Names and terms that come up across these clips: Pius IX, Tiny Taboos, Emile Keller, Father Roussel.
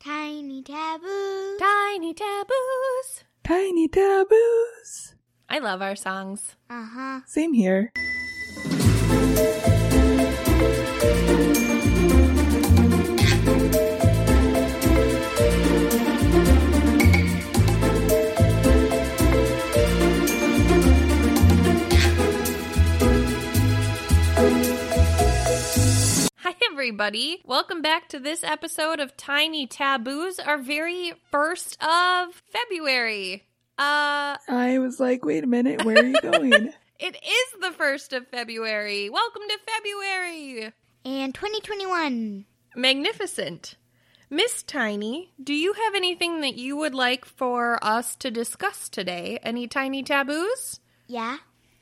Tiny Taboos. Tiny Taboos. Tiny Taboos. I love our songs. Uh-huh. Same here. Everybody. Welcome back to this episode of Tiny Taboos, our very first of February. I was like, wait a minute, where are you going? It is the 1st of February. Welcome to February. And 2021. Magnificent. Miss Tiny, do you have anything that you would like for us to discuss today? Any Tiny Taboos? Yeah.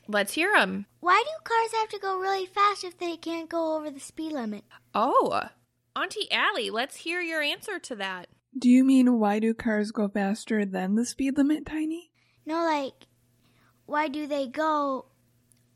Let's hear them. Why do cars have to go really fast if they can't go over the speed limit? Oh, Auntie Allie, let's hear your answer to that. Do you mean why do cars go faster than the speed limit, Tiny? No, like, why do they go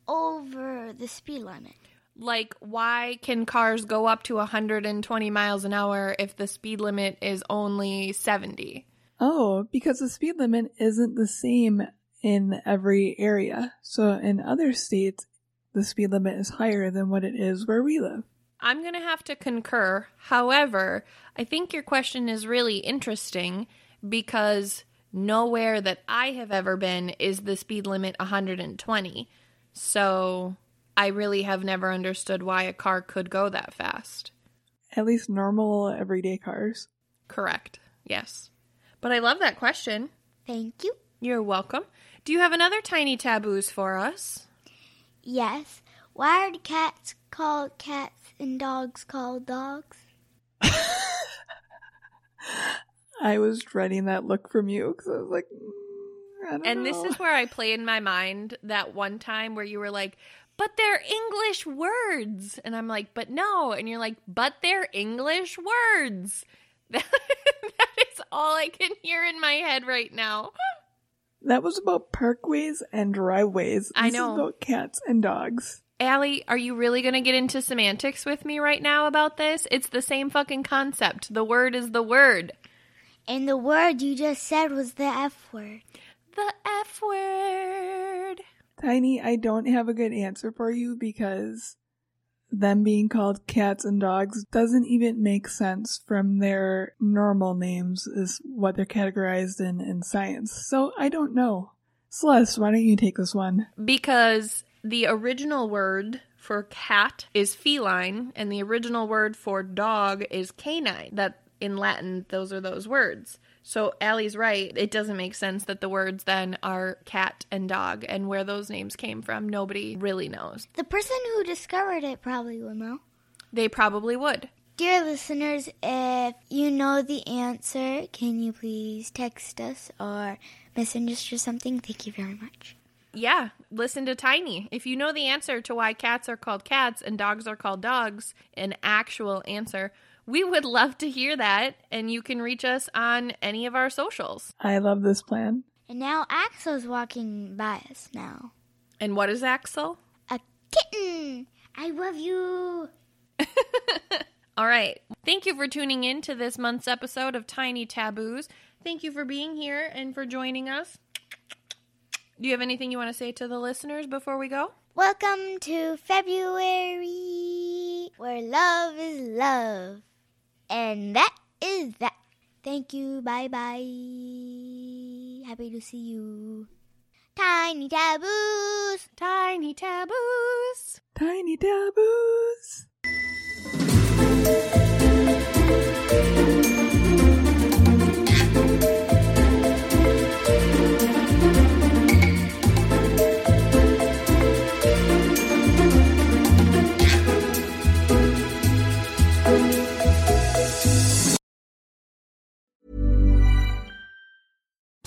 over the speed limit? Like, why can cars go up to 120 miles an hour if the speed limit is only 70? Oh, because the speed limit isn't the same in every area. So in other states, the speed limit is higher than what it is where we live. I'm going to have to concur. However, I think your question is really interesting because nowhere that I have ever been is the speed limit 120. So I really have never understood why a car could go that fast. At least normal everyday cars. Correct. Yes. But I love that question. Thank you. You're welcome. Do you have another Tiny Taboos for us? Yes. Why are cats called cats and dogs called dogs? I was dreading that look from you because I was like, I don't know. This is where I play in my mind that one time where you were like, but they're English words. And I'm like, but no. And you're like, but they're English words. That is all I can hear in my head right now. That was about parkways and driveways. I know. This is about cats and dogs. Allie, are you really going to get into semantics with me right now about this? It's the same fucking concept. The word is the word. And the word you just said was the F word. The F word. Tiny, I don't have a good answer for you because them being called cats and dogs doesn't even make sense from their normal names is what they're categorized in science. So I don't know. Celeste, why don't you take this one? Because the original word for cat is feline, and the original word for dog is canine. That in Latin, those are those words. So Allie's right. It doesn't make sense that the words then are cat and dog, and where those names came from, nobody really knows. The person who discovered it probably will know. They probably would. Dear listeners, if you know the answer, can you please text us or message us or something? Thank you very much. Yeah, listen to Tiny. If you know the answer to why cats are called cats and dogs are called dogs, an actual answer, we would love to hear that, and you can reach us on any of our socials. I love this plan. And now Axel's walking by us now. And what is Axel? A kitten. I love you. All right. Thank you for tuning in to this month's episode of Tiny Taboos. Thank you for being here and for joining us. Do you have anything you want to say to the listeners before we go? Welcome to February, where love is love. And that is that. Thank you. Bye-bye. Happy to see you. Tiny Taboos. Tiny Taboos. Tiny Taboos.